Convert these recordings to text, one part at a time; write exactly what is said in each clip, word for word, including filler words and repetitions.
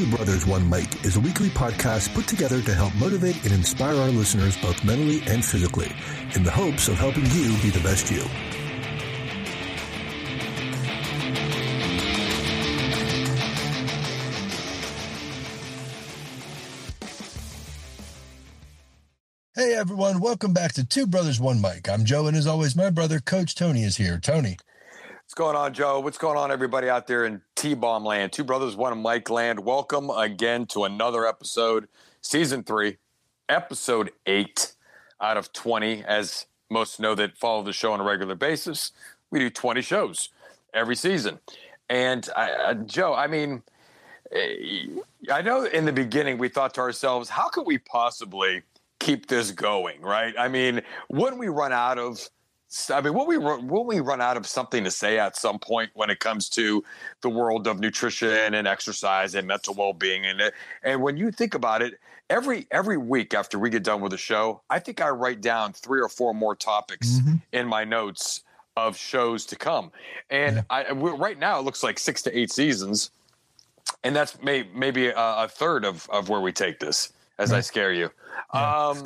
Two Brothers One Mike is a weekly podcast put together to help motivate and inspire our listeners both mentally and physically in the hopes of helping you be the best you. Hey everyone, welcome back to Two Brothers One Mike. I'm Joe, and as always, my brother Coach Tony is here. Tony. What's going on, Joe? What's going on, everybody out there in T-Bomb land? Two Brothers, One Mike land. Welcome again to another episode, season three, episode eight out of twenty. As most know that follow the show on a regular basis, we do twenty shows every season. And I, uh, Joe, I mean, I know in the beginning we thought to ourselves, how could we possibly keep this going, right? I mean, wouldn't we run out of I mean, will we, will we run out of something to say at some point when it comes to the world of nutrition and exercise and mental well-being? And and when you think about it, every every week after we get done with the show, I think I write down three or four more topics mm-hmm. in my notes of shows to come. And I, right now it looks like six to eight seasons, and that's may, maybe a, a third of, of where we take this. As I scare you. Um,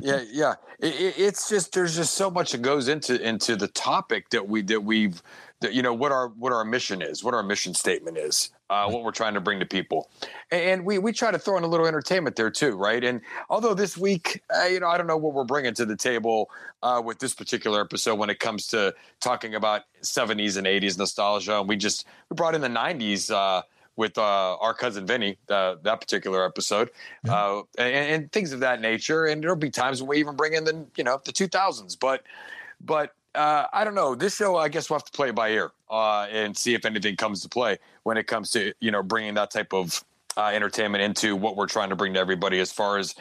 yeah, yeah. It, it, it's just, there's just so much that goes into, into the topic that we, that we've, that, you know, what our, what our mission is, what our mission statement is, uh, what we're trying to bring to people. And we, we try to throw in a little entertainment there too. Right. And although this week, uh, you know, I don't know what we're bringing to the table uh, with this particular episode when it comes to talking about seventies and eighties nostalgia. And we just, we brought in the nineties, uh, with uh, our cousin Vinny, uh, that particular episode, yeah. uh, and, and things of that nature. And there'll be times when we even bring in the, you know, the two thousands. But but uh, I don't know. This show, I guess we'll have to play it by ear uh, and see if anything comes to play when it comes to, you know, bringing that type of uh, entertainment into what we're trying to bring to everybody as far as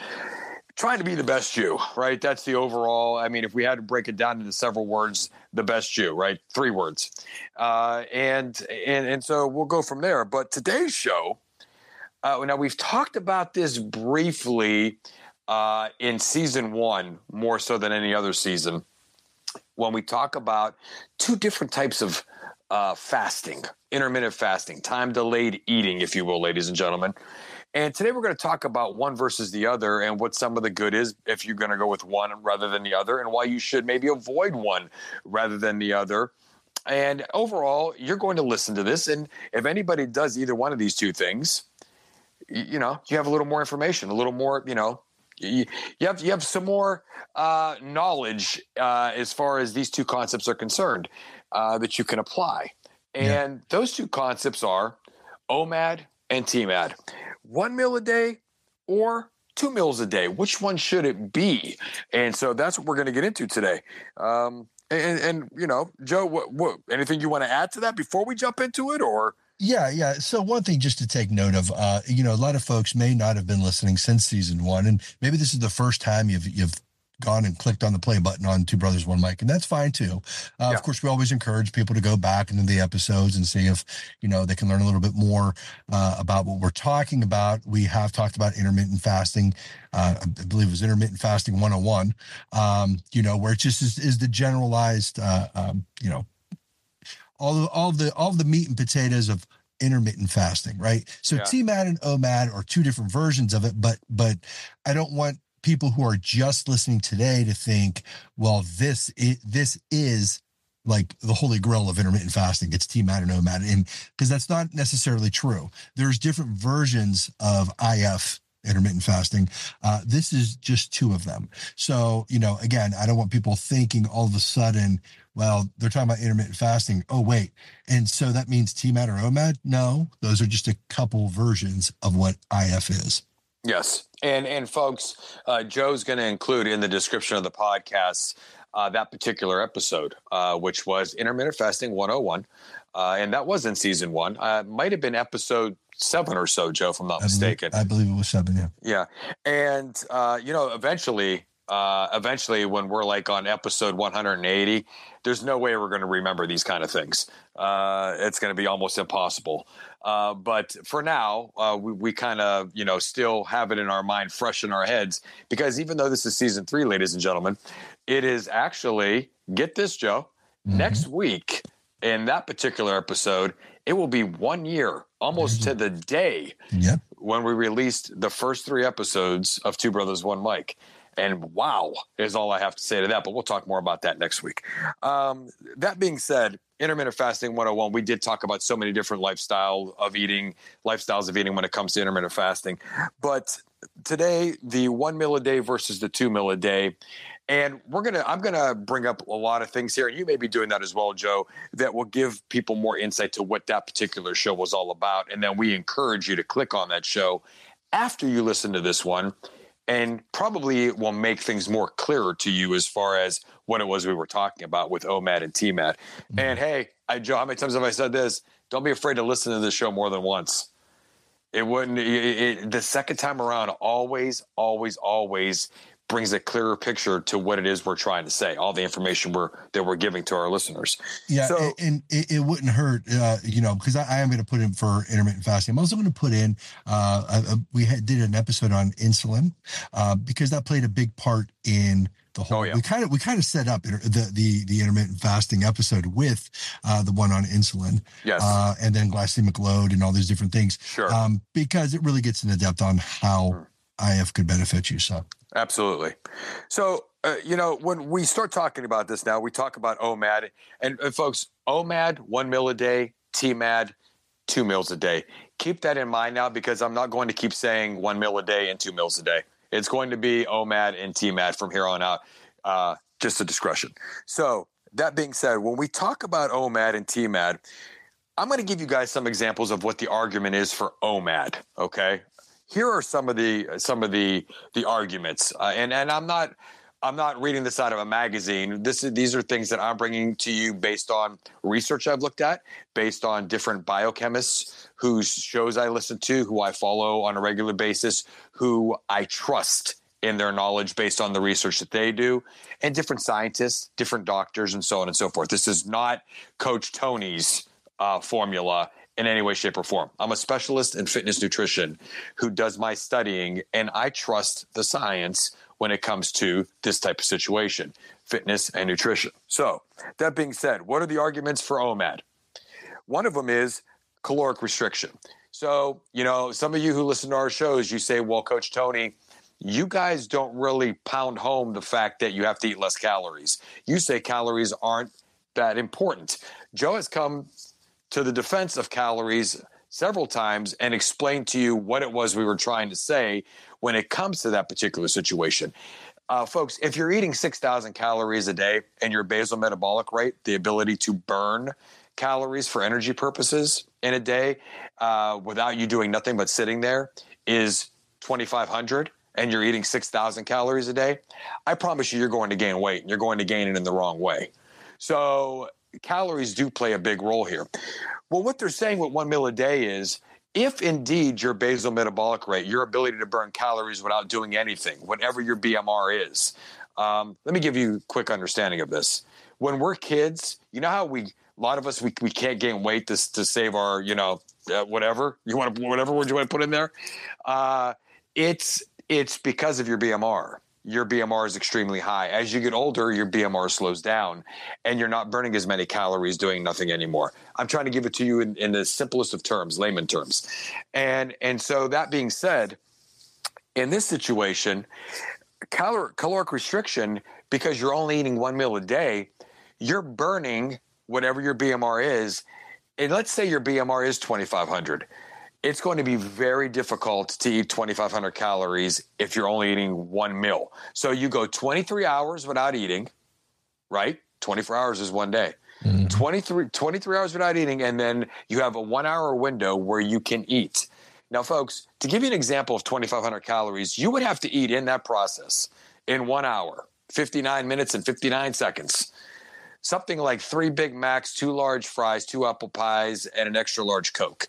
trying to be the best you, right? That's the overall. I mean, if we had to break it down into several words, the best you, right? Three words. Uh, and, and, and so we'll go from there. But today's show, uh, now we've talked about this briefly uh, in season one, more so than any other season, when we talk about two different types of uh, fasting, intermittent fasting, time delayed eating, if you will, ladies and gentlemen. And today we're going to talk about one versus the other and what some of the good is if you're going to go with one rather than the other and why you should maybe avoid one rather than the other. And overall, you're going to listen to this. And if anybody does either one of these two things, you know, you have a little more information, a little more, you know, you have you have some more uh, knowledge uh, as far as these two concepts are concerned uh, that you can apply. And yeah. Those two concepts are O M A D and T M A D. One meal a day or two meals a day? Which one should it be? And so that's what we're going to get into today. Um, and, and, you know, Joe, what, what, anything you want to add to that before we jump into it or? Yeah, yeah. So one thing just to take note of, uh, you know, a lot of folks may not have been listening since season one, and maybe this is the first time you've you've gone and clicked on the play button on Two Brothers One Mike, and that's fine too. Uh, yeah. Of course, we always encourage people to go back into the episodes and see if, you know, they can learn a little bit more uh, about what we're talking about. We have talked about intermittent fasting. Uh, I believe it was intermittent fasting one oh one. Um, you know, where it just is, is the generalized, uh, um, you know, all of, all of the all of the meat and potatoes of intermittent fasting, right? So yeah. T M A D and O M A D are two different versions of it, but but I don't want people who are just listening today to think, well, this is, this is like the holy grail of intermittent fasting. It's T M A D and O M A D, and because that's not necessarily true. There's different versions of I F intermittent fasting. Uh, this is just two of them. So, you know, again, I don't want people thinking all of a sudden, well, they're talking about intermittent fasting. Oh, wait. And so that means T M A D or O M A D? No, those are just a couple versions of what I F is. Yes. And and folks, uh, Joe's going to include in the description of the podcast uh, that particular episode, uh, which was Intermittent Fasting one oh one. Uh, and that was in season one. Uh, might have been episode seven or so, Joe, if I'm not I mistaken. Believe, I believe it was seven, yeah. Yeah. And, uh, you know, eventually, uh, eventually when we're like on episode one hundred eighty, there's no way we're going to remember these kind of things. Uh, it's going to be almost impossible. Uh, but for now, uh, we, we kind of, you know, still have it in our mind, fresh in our heads, because even though this is season three, ladies and gentlemen, it is actually, get this, Joe, mm-hmm. next week in that particular episode, it will be one year, almost to the day, yep, when we released the first three episodes of Two Brothers, One Mike. And wow is all I have to say to that, but we'll talk more about that next week. Um, that being said, Intermittent Fasting one oh one, we did talk about so many different lifestyle of eating, lifestyles of eating when it comes to intermittent fasting. But today, the one meal a day versus the two meal a day. And we're gonna, I'm gonna bring up a lot of things here, and you may be doing that as well, Joe, that will give people more insight to what that particular show was all about. And then we encourage you to click on that show after you listen to this one, and probably it will make things more clearer to you as far as what it was we were talking about with O M A D and T M A D. And hey, I, Joe, how many times have I said this? Don't be afraid to listen to this show more than once. It wouldn't. It, it, the second time around, always, always, always brings a clearer picture to what it is we're trying to say, all the information we're that we're giving to our listeners. Yeah, so, and, and it, it wouldn't hurt, uh, you know, because I, I am going to put in for intermittent fasting. I'm also going to put in, uh, a, a, we had, did an episode on insulin uh, because that played a big part in the whole, oh, yeah. we kind of, we kind of set up the, the, the intermittent fasting episode with uh, the one on insulin, yes, uh, and then glycemic load and all these different things, sure, um, because it really gets into depth on how sure. I F could benefit you, so. Absolutely. So, uh, you know, when we start talking about this now, we talk about O M A D. And, and folks, O M A D, one meal a day, T M A D, two meals a day. Keep that in mind now, because I'm not going to keep saying one meal a day and two meals a day. It's going to be O M A D and T M A D from here on out, uh, just a discretion. So that being said, when we talk about O M A D and T M A D, I'm going to give you guys some examples of what the argument is for O M A D, okay? Here are some of the some of the the arguments, uh, and and I'm not I'm not reading this out of a magazine. This is, these are things that I'm bringing to you based on research I've looked at, based on different biochemists whose shows I listen to, who I follow on a regular basis, who I trust in their knowledge based on the research that they do, and different scientists, different doctors, and so on and so forth. This is not Coach Tony's uh, formula in any way, shape, or form. I'm a specialist in fitness nutrition who does my studying, and I trust the science when it comes to this type of situation, fitness and nutrition. So that being said, what are the arguments for O M A D? One of them is caloric restriction. So, you know, some of you who listen to our shows, you say, well, Coach Tony, you guys don't really pound home the fact that you have to eat less calories. You say calories aren't that important. Joe has come to the defense of calories several times and explain to you what it was we were trying to say when it comes to that particular situation. Uh, folks, if you're eating six thousand calories a day and your basal metabolic rate, the ability to burn calories for energy purposes in a day uh, without you doing nothing but sitting there is twenty-five hundred and you're eating six thousand calories a day, I promise you, you're going to gain weight and you're going to gain it in the wrong way. So calories do play a big role here. Well, what they're saying with one meal a day is if indeed your basal metabolic rate, your ability to burn calories without doing anything, whatever your B M R is. Um, let me give you a quick understanding of this. When we're kids, you know how we, a lot of us, we, we can't gain weight to, to save our, you know, uh, whatever you want to, whatever word you want to put in there. Uh, it's, it's because of your B M R. Your B M R is extremely high. As you get older, your B M R slows down and you're not burning as many calories doing nothing anymore. I'm trying to give it to you in, in the simplest of terms, layman terms. And and so that being said, in this situation, calor- caloric restriction, because you're only eating one meal a day, you're burning whatever your B M R is. And let's say your B M R is twenty-five hundred. It's going to be very difficult to eat twenty-five hundred calories if you're only eating one meal. So you go twenty-three hours without eating, right? twenty-four hours is one day. Mm-hmm. twenty-three, twenty-three hours without eating, and then you have a one-hour window where you can eat. Now, folks, to give you an example of twenty-five hundred calories, you would have to eat in that process in one hour, fifty-nine minutes and fifty-nine seconds. Something like three Big Macs, two large fries, two apple pies, and an extra large Coke.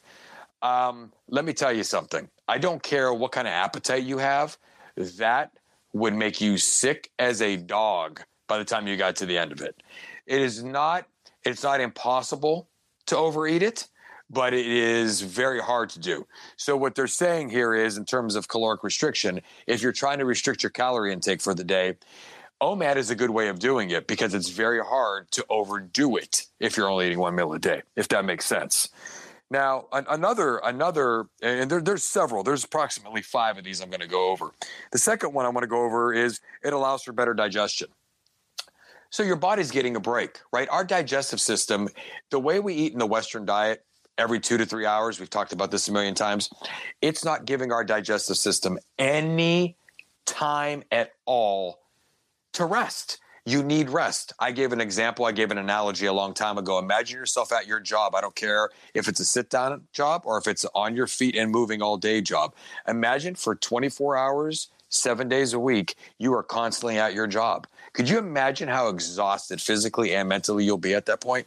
Um, let me tell you something. I don't care what kind of appetite you have. That would make you sick as a dog by the time you got to the end of it. It is not, it's not impossible to overeat it, but it is very hard to do. So what they're saying here is in terms of caloric restriction, if you're trying to restrict your calorie intake for the day, O M A D is a good way of doing it because it's very hard to overdo it if you're only eating one meal a day, if that makes sense. Now, an, another, another, and there, there's several. There's approximately five of these I'm going to go over. The second one I want to go over is it allows for better digestion. So your body's getting a break, right? Our digestive system, the way we eat in the Western diet, every two to three hours, we've talked about this a million times, it's not giving our digestive system any time at all to rest. You need rest. I gave an example. I gave an analogy a long time ago. Imagine yourself at your job. I don't care if it's a sit-down job or if it's on your feet and moving all day job. Imagine for twenty-four hours, seven days a week, you are constantly at your job. Could you imagine how exhausted physically and mentally you'll be at that point?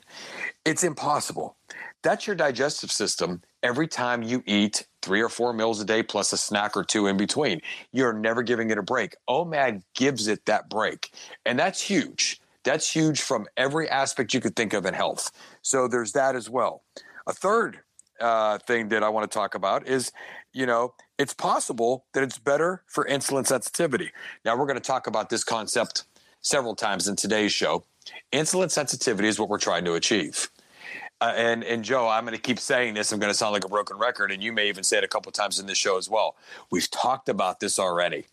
It's impossible. That's your digestive system. Every time you eat three or four meals a day plus a snack or two in between, you're never giving it a break. O M A D gives it that break. And that's huge. That's huge from every aspect you could think of in health. So there's that as well. A third uh, thing that I want to talk about is, you know, it's possible that it's better for insulin sensitivity. Now, we're going to talk about this concept several times in today's show. Insulin sensitivity is what we're trying to achieve. Uh, and, and Joe, I'm going to keep saying this. I'm going to sound like a broken record, and you may even say it a couple of times in this show as well. We've talked about this already.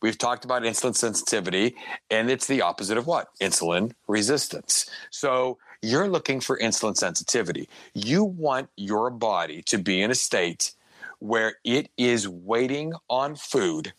We've talked about insulin sensitivity, and it's the opposite of what? Insulin resistance. So you're looking for insulin sensitivity. You want your body to be in a state where it is waiting on food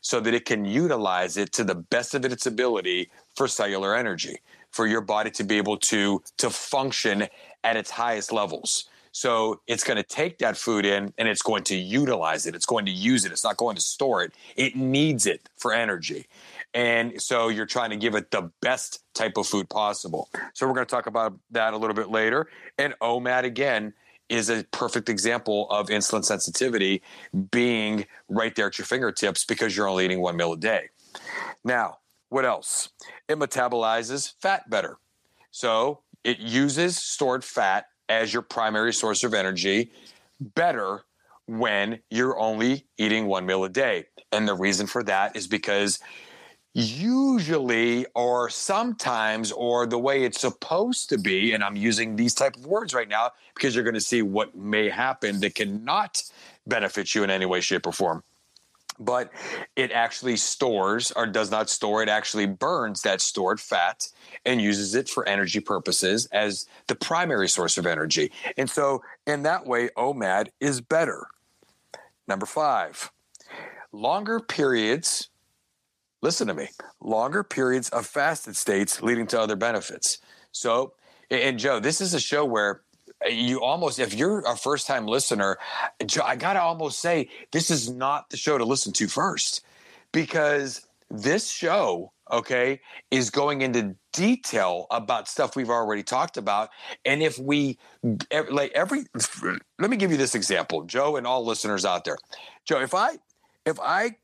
so that it can utilize it to the best of its ability for cellular energy, for your body to be able to, to function at its highest levels. So it's going to take that food in and it's going to utilize it. It's going to use it. It's not going to store it. It needs it for energy. And so you're trying to give it the best type of food possible. So we're going to talk about that a little bit later. And O M A D, again, is a perfect example of insulin sensitivity being right there at your fingertips because you're only eating one meal a day. Now, what else? It metabolizes fat better. So it uses stored fat as your primary source of energy better when you're only eating one meal a day. And the reason for that is because usually or sometimes or the way it's supposed to be, and I'm using these type of words right now because you're going to see what may happen that cannot benefit you in any way, shape, or form. But it actually stores or does not store. It actually burns that stored fat and uses it for energy purposes as the primary source of energy. And so in that way, O M A D is better. Number five, longer periods. Listen to me. Longer periods of fasted states leading to other benefits. So, and Joe, this is a show where you almost, if you're a first-time listener, I got to almost say this is not the show to listen to first, because this show, okay, is going into detail about stuff we've already talked about. And if we, like every, let me give you this example, Joe, and all listeners out there. Joe, if I, if I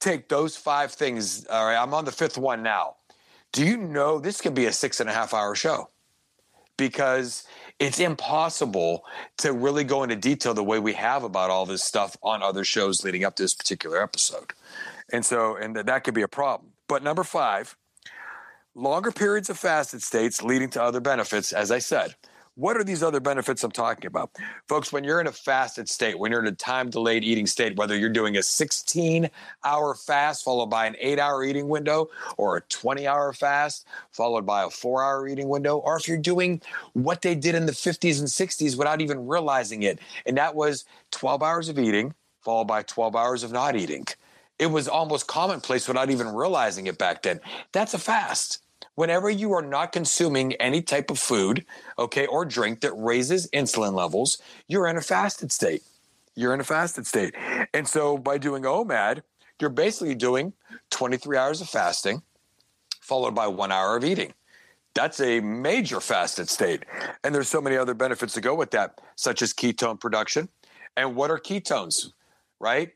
take those five things, all right, I'm on the fifth one now. Do you know this could be a six and a half hour show? Because it's impossible to really go into detail the way we have about all this stuff on other shows leading up to this particular episode. And so, and that could be a problem. But number five, longer periods of fasted states leading to other benefits, as I said. What are these other benefits I'm talking about? Folks, when you're in a fasted state, when you're in a time-delayed eating state, whether you're doing a sixteen-hour fast followed by an eight-hour eating window or a twenty-hour fast followed by a four-hour eating window, or if you're doing what they did in the fifties and sixties without even realizing it, and that was twelve hours of eating followed by twelve hours of not eating. It was almost commonplace without even realizing it back then. That's a fast. Whenever you are not consuming any type of food, okay, or drink that raises insulin levels, you're in a fasted state. You're in a fasted state. And so by doing O M A D, you're basically doing twenty-three hours of fasting followed by one hour of eating. That's a major fasted state. And there's so many other benefits to go with that, such as ketone production. And what are ketones, right?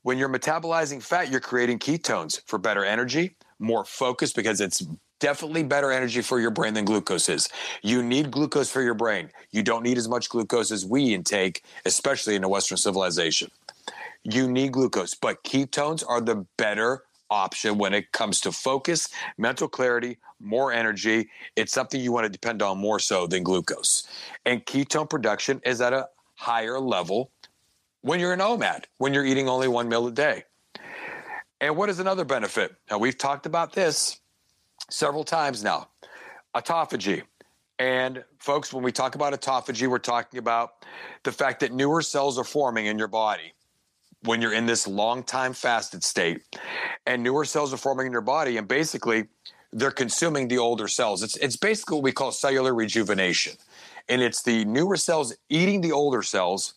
When you're metabolizing fat, you're creating ketones for better energy, more focus, because it's definitely better energy for your brain than glucose is. You need glucose for your brain. You don't need as much glucose as we intake, especially in a Western civilization. You need glucose, but ketones are the better option when it comes to focus, mental clarity, more energy. It's something you want to depend on more so than glucose. And ketone production is at a higher level when you're an O M A D, when you're eating only one meal a day. And what is another benefit? Now, we've talked about this several times now. Autophagy. And folks, when we talk about autophagy, we're talking about the fact that newer cells are forming in your body when you're in this long time fasted state, and newer cells are forming in your body, and basically they're consuming the older cells. It's it's basically what we call cellular rejuvenation, and it's the newer cells eating the older cells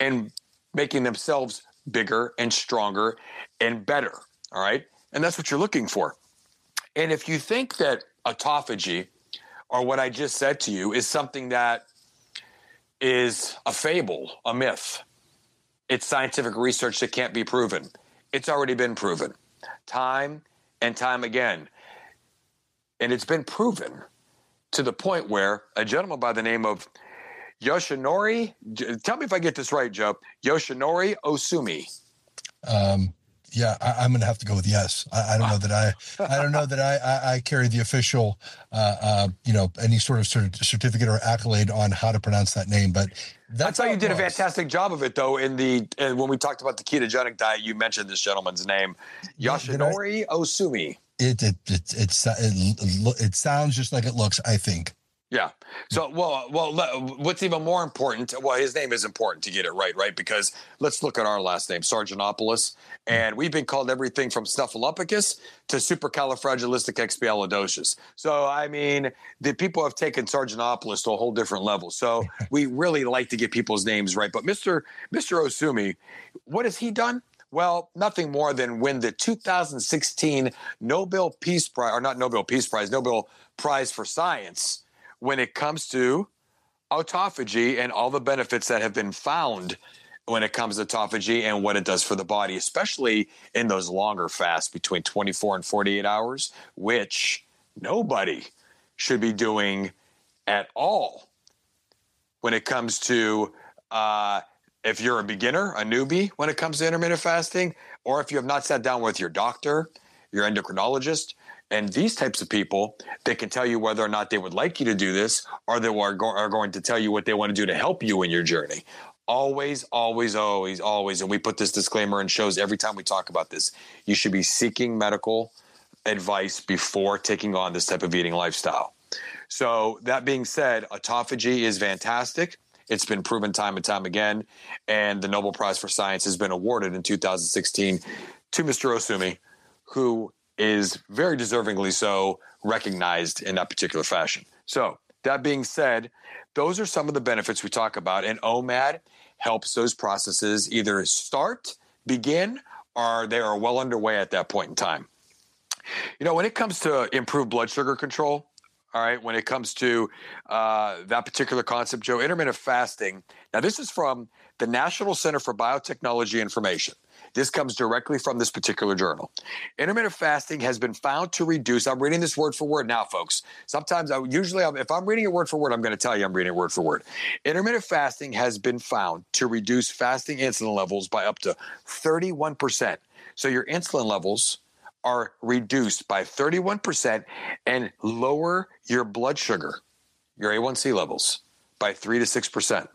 and making themselves bigger and stronger and better, all right? And that's what you're looking for. And if you think that autophagy, or what I just said to you, is something that is a fable, a myth, it's scientific research that can't be proven. It's already been proven time and time again. And it's been proven to the point where a gentleman by the name of Yoshinori, tell me if I get this right, Joe, Yoshinori Osumi. Um, yeah, I, I'm going to have to go with yes. I, I don't know that I, I don't know that I, I, I carry the official, uh, uh, you know, any sort of certificate or accolade on how to pronounce that name, but that's I thought you did was. a fantastic job of it, though. In the and when we talked about the ketogenic diet, you mentioned this gentleman's name, Yoshinori I, Osumi. It it it, it it it sounds just like it looks, I think. Yeah. So well, well, what's even more important? Well, his name is important to get it right, right? Because let's look at our last name, Sardanapalus, and we've been called everything from Snuffleupagus to supercalifragilisticexpialidocious. So I mean, the people have taken Sardanapalus to a whole different level. So we really like to get people's names right. But Mister Mister Osumi, what has he done? Well, nothing more than win the two thousand sixteen Nobel Peace Prize, or not Nobel Peace Prize, Nobel Prize for Science, when it comes to autophagy and all the benefits that have been found when it comes to autophagy and what it does for the body, especially in those longer fasts between twenty-four and forty-eight hours, which nobody should be doing at all when it comes to uh, if you're a beginner, a newbie, when it comes to intermittent fasting, or if you have not sat down with your doctor, your endocrinologist, and these types of people, they can tell you whether or not they would like you to do this, or they are, go- are going to tell you what they want to do to help you in your journey. Always, always, always, always. And we put this disclaimer in shows every time we talk about this. You should be seeking medical advice before taking on this type of eating lifestyle. So that being said, autophagy is fantastic. It's been proven time and time again. And the Nobel Prize for Science has been awarded in two thousand sixteen to Mister Osumi, who is very deservingly so recognized in that particular fashion. So that being said, those are some of the benefits we talk about, and O M A D helps those processes either start, begin, or they are well underway at that point in time. You know, when it comes to improved blood sugar control, all right, when it comes to uh, that particular concept, Joe, intermittent fasting. Now, this is from the National Center for Biotechnology Information. This comes directly from this particular journal. Intermittent fasting has been found to reduce. I'm reading this word for word now, folks. Sometimes I usually, if I'm reading it word for word, I'm going to tell you I'm reading it word for word. Intermittent fasting has been found to reduce fasting insulin levels by up to thirty-one percent. So your insulin levels are reduced by thirty-one percent and lower your blood sugar, your A one C levels, by three to six percent,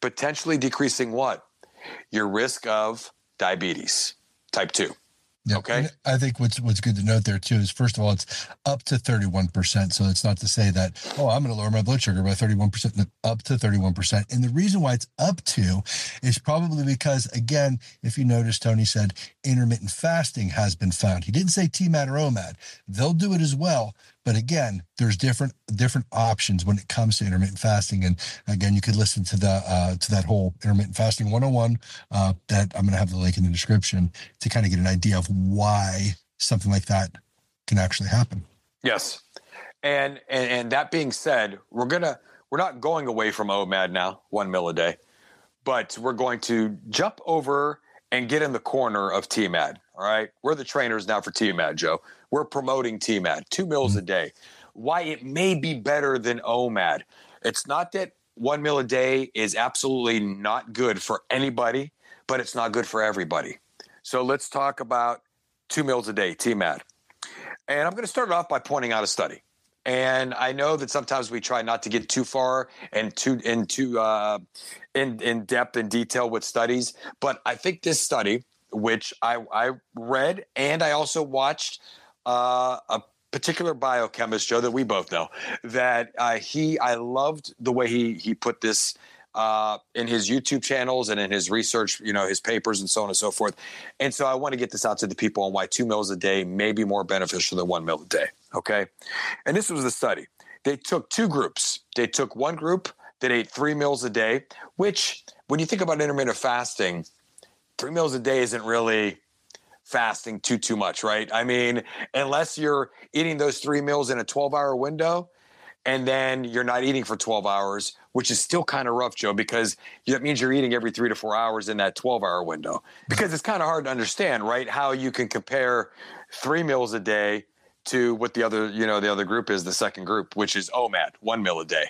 potentially decreasing what? Your risk of diabetes, type two. Yeah, okay. I think what's what's good to note there too is, first of all, it's up to thirty-one percent. So it's not to say that, oh, I'm going to lower my blood sugar by thirty-one percent, up to thirty-one percent. And the reason why it's up to is probably because, again, if you notice, Tony said intermittent fasting has been found. He didn't say T MAD or O M A D. They'll do it as well. But again, there's different different options when it comes to intermittent fasting. And again, you could listen to the uh, to that whole intermittent fasting one oh one uh, that I'm going to have the link in the description to kind of get an idea of why something like that can actually happen. Yes, and and, and that being said, we're gonna we're not going away from O M A D now, one meal a day, but we're going to jump over and get in the corner of T MAD. All right, we're the trainers now for T MAD, Joe. We're promoting T MAD, two meals a day. Why it may be better than O M A D. It's not that one meal a day is absolutely not good for anybody, but it's not good for everybody. So let's talk about two meals a day, T MAD. And I'm going to start off by pointing out a study. And I know that sometimes we try not to get too far and too into uh, in in depth and detail with studies, but I think this study, which I, I read, and I also watched uh, a particular biochemist, Joe, that we both know, that uh, he I loved the way he he put this uh, in his YouTube channels and in his research, you know, his papers and so on and so forth. And so I want to get this out to the people on why two meals a day may be more beneficial than one meal a day. Okay. And this was the study. They took two groups. They took one group that ate three meals a day, which when you think about intermittent fasting, three meals a day isn't really fasting too, too much, right? I mean, unless you're eating those three meals in a twelve-hour window and then you're not eating for twelve hours, which is still kind of rough, Joe, because that means you're eating every three to four hours in that twelve-hour window. Because it's kind of hard to understand, right, how you can compare three meals a day to what the other, you know, the other group is, the second group, which is O M A D, one meal a day,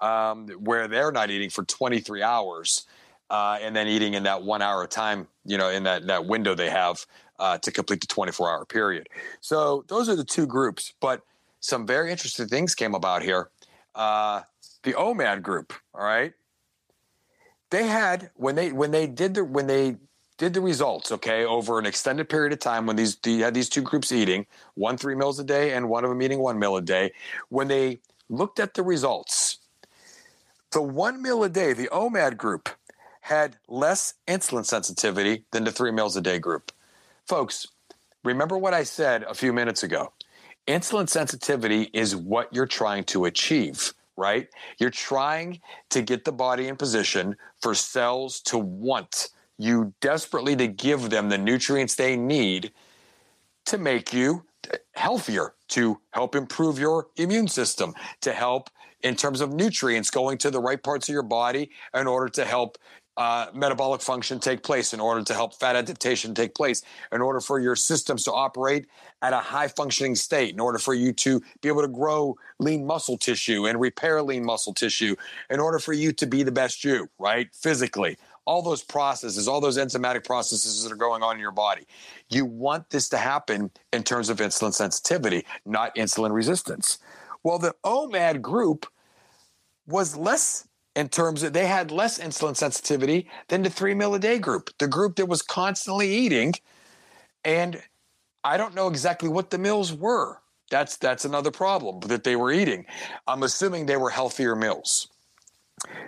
um, where they're not eating for twenty-three hours uh, and then eating in that one hour time, you know, in that, that window they have uh, to complete the twenty-four hour period. So those are the two groups, but some very interesting things came about here. Uh, the O M A D group, all right, they had, when they, when they did the, when they, did the results, okay, over an extended period of time when these you had these two groups eating, one three meals a day and one of them eating one meal a day, when they looked at the results, the one meal a day, the O M A D group, had less insulin sensitivity than the three meals a day group. Folks, remember what I said a few minutes ago. Insulin sensitivity is what you're trying to achieve, right? You're trying to get the body in position for cells to want you desperately to give them the nutrients they need to make you healthier, to help improve your immune system, to help in terms of nutrients going to the right parts of your body in order to help uh, metabolic function take place, in order to help fat adaptation take place, in order for your systems to operate at a high functioning state, in order for you to be able to grow lean muscle tissue and repair lean muscle tissue, in order for you to be the best you, right, physically. All those processes, all those enzymatic processes that are going on in your body. You want this to happen in terms of insulin sensitivity, not insulin resistance. Well, the O M A D group was less in terms of, they had less insulin sensitivity than the three meal a day group, the group that was constantly eating. And I don't know exactly what the meals were. That's, that's another problem that they were eating. I'm assuming they were healthier meals.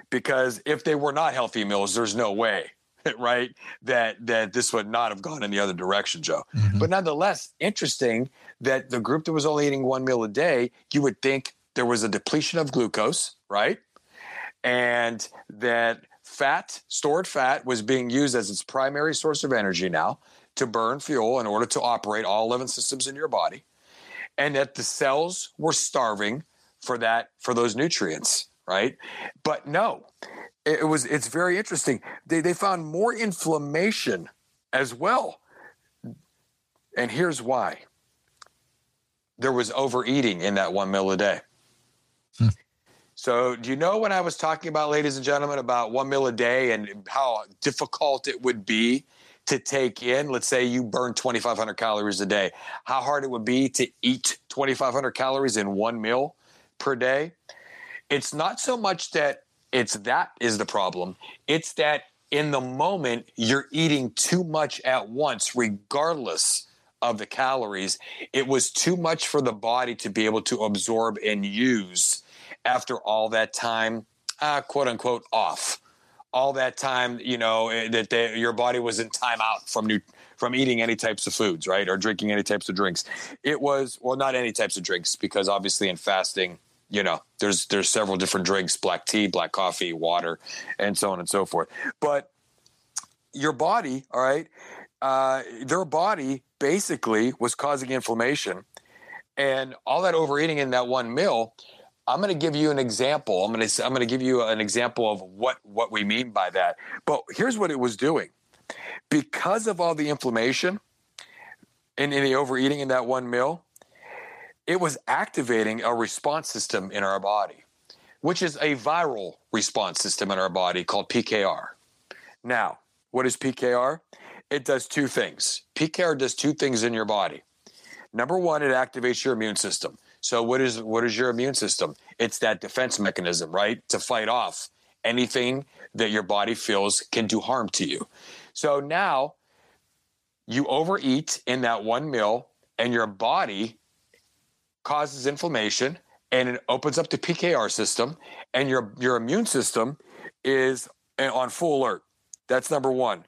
Because if they were not healthy meals, there's no way, right, that that this would not have gone in the other direction, Joe. Mm-hmm. But nonetheless, interesting that the group that was only eating one meal a day, you would think there was a depletion of glucose, right, and that fat, stored fat, was being used as its primary source of energy now to burn fuel in order to operate all eleven systems in your body, and that the cells were starving for that, for those nutrients. Right. But no, it was it's very interesting. They they found more inflammation as well. And here's why. There was overeating in that one meal a day. Hmm. So do you know when I was talking about, ladies and gentlemen, about one meal a day and how difficult it would be to take in, let's say you burn twenty-five hundred calories a day, how hard it would be to eat twenty-five hundred calories in one meal per day? It's not so much that it's that is the problem. It's that in the moment, you're eating too much at once, regardless of the calories. It was too much for the body to be able to absorb and use after all that time, uh, quote unquote, off. All that time, you know, that they, your body was in timeout from new, from eating any types of foods, right, or drinking any types of drinks. It was, well, not any types of drinks, because obviously in fasting, you know, there's there's several different drinks, black tea, black coffee, water, and so on and so forth. But your body, all right, uh, their body basically was causing inflammation. And all that overeating in that one meal, I'm going to give you an example. I'm going to I'm going to give you an example of what, what we mean by that. But here's what it was doing. Because of all the inflammation and in, in the overeating in that one meal, it was activating a response system in our body, which is a viral response system in our body called P K R. Now, what is P K R? it does two things. P K R does two things in your body. Number one, it activates your immune system. So what is what is your immune system? It's that defense mechanism, right, to fight off anything that your body feels can do harm to you. So now you overeat in that one meal, and your body causes inflammation, and it opens up the P K R system, and your, your immune system is on full alert. That's number one.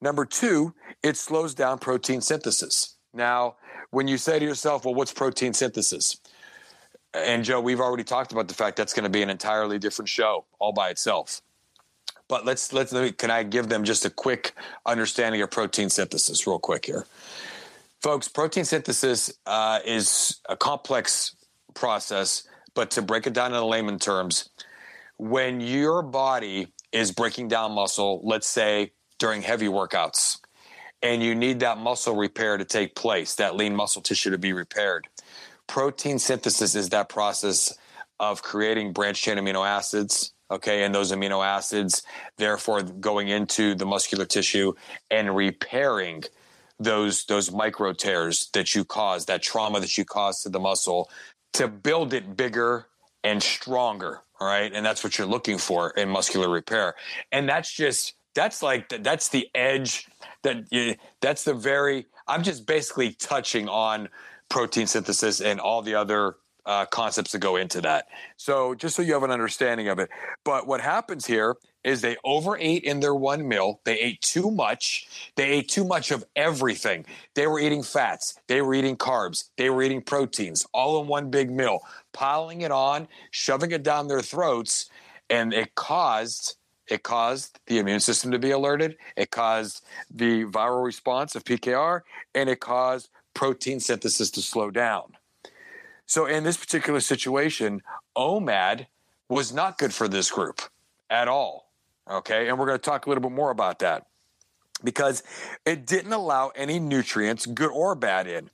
Number two, it slows down protein synthesis. Now, when you say to yourself, well, what's protein synthesis? And Joe, we've already talked about the fact that's going to be an entirely different show all by itself. But let's, let's, let me, can I give them just a quick understanding of protein synthesis real quick here? Folks, protein synthesis uh, is a complex process, but to break it down in layman terms, when your body is breaking down muscle, let's say during heavy workouts, and you need that muscle repair to take place, that lean muscle tissue to be repaired, protein synthesis is that process of creating branched-chain amino acids, okay, and those amino acids, therefore, going into the muscular tissue and repairing those those micro tears that you cause, that trauma that you cause to the muscle, to build it bigger and stronger, all right? And that's what you're looking for in muscular repair. And that's just, that's like, that's the edge, that you, that's the very, I'm just basically touching on protein synthesis and all the other Uh, concepts that go into that. So just so you have an understanding of it. But what happens here is they overate in their one meal. They ate too much. They ate too much of everything. They were eating fats. They were eating carbs. They were eating proteins, all in one big meal, piling it on, shoving it down their throats. And it caused, it caused the immune system to be alerted. It caused the viral response of P K R, and it caused protein synthesis to slow down. So in this particular situation, O M A D was not good for this group at all, okay? And we're going to talk a little bit more about that because it didn't allow any nutrients, good or bad, in.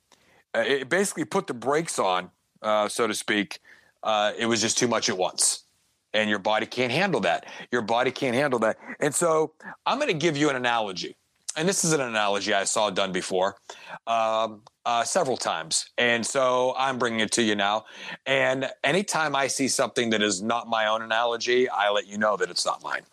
Uh, it basically put the brakes on, uh, so to speak. Uh, it was just too much at once, and your body can't handle that. Your body can't handle that. And so I'm going to give you an analogy, and this is an analogy I saw done before, um, uh, several times. And so I'm bringing it to you now. And anytime I see something that is not my own analogy, I let you know that it's not mine.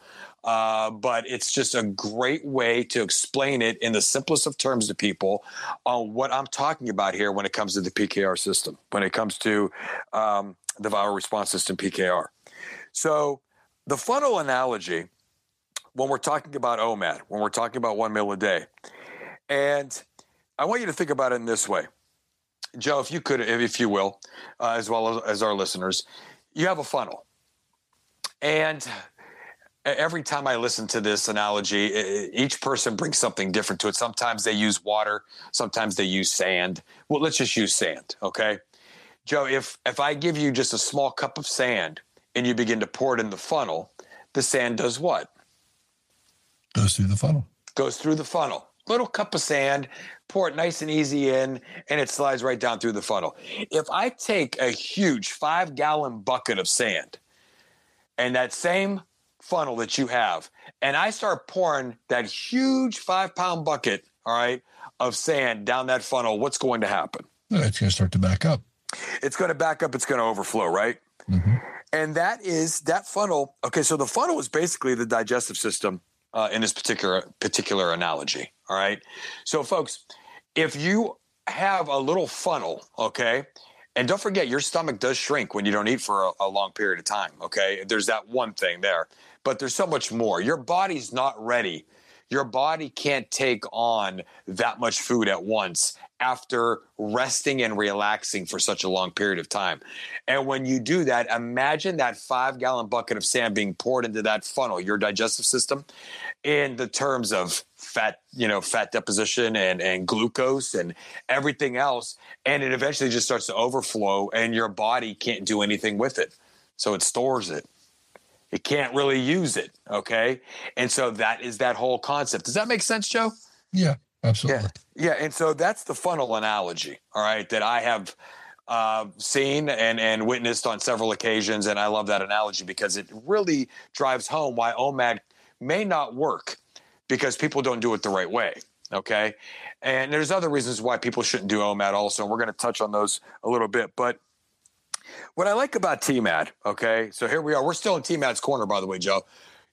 Uh, but it's just a great way to explain it in the simplest of terms to people on what I'm talking about here when it comes to the P K R system, when it comes to um, the viral response system, P K R. So the funnel analogy, when we're talking about O M A D, when we're talking about one meal a day. And I want you to think about it in this way. Joe, if you could, if you will, uh, as well as, as our listeners, you have a funnel. And every time I listen to this analogy, it, each person brings something different to it. Sometimes they use water. Sometimes they use sand. Well, let's just use sand, okay? Joe, if if I give you just a small cup of sand and you begin to pour it in the funnel, the sand does what? Goes through the funnel. Goes through the funnel. Little cup of sand, pour it nice and easy in, and it slides right down through the funnel. If I take a huge five-gallon bucket of sand and that same funnel that you have, and I start pouring that huge five-pound bucket, all right, of sand down that funnel, what's going to happen? It's going to start to back up. It's going to back up. It's going to overflow, right? Mm-hmm. And that is that funnel. Okay, so the funnel is basically the digestive system. Uh, in this particular particular analogy, all right? So, folks, if you have a little funnel, okay, and don't forget your stomach does shrink when you don't eat for a, a long period of time, okay? There's that one thing there, but there's so much more. Your body's not ready. Your body can't take on that much food at once after resting and relaxing for such a long period of time. And when you do that, imagine that five-gallon bucket of sand being poured into that funnel, your digestive system, in the terms of fat, you know, fat deposition and, and glucose and everything else. And it eventually just starts to overflow, and your body can't do anything with it. So it stores it. It can't really use it, okay? And so that is that whole concept. Does that make sense, Joe? Yeah, absolutely. Yeah, yeah. And so that's the funnel analogy, all right, that I have uh, seen and, and witnessed on several occasions, and I love that analogy because it really drives home why O M A D may not work because people don't do it the right way. Okay. And there's other reasons why people shouldn't do O M A D also. And we're going to touch on those a little bit, but what I like about T M A D, okay, so here we are. We're still in T M A D's corner, by the way, Joe.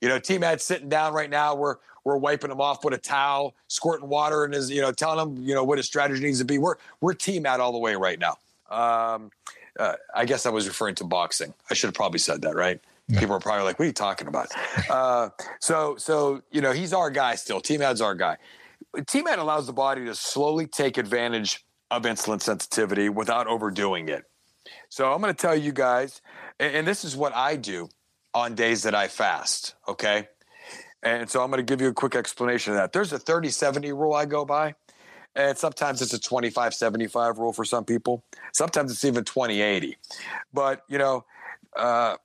You know, T M A D's sitting down right now. We're we're wiping him off with a towel, squirting water, and is you know telling him you know what his strategy needs to be. We're we're T M A D all the way right now. Um, uh, I guess I was referring to boxing. I should have probably said that, right? Yeah. People are probably like, "What are you talking about?" Uh, so so you know, he's our guy still. T M A D's our guy. T M A D allows the body to slowly take advantage of insulin sensitivity without overdoing it. So I'm going to tell you guys, and this is what I do on days that I fast, okay? And so I'm going to give you a quick explanation of that. There's a thirty seventy rule I go by, and sometimes it's a twenty-five seventy-five rule for some people. Sometimes it's even twenty eighty. But, you know, uh,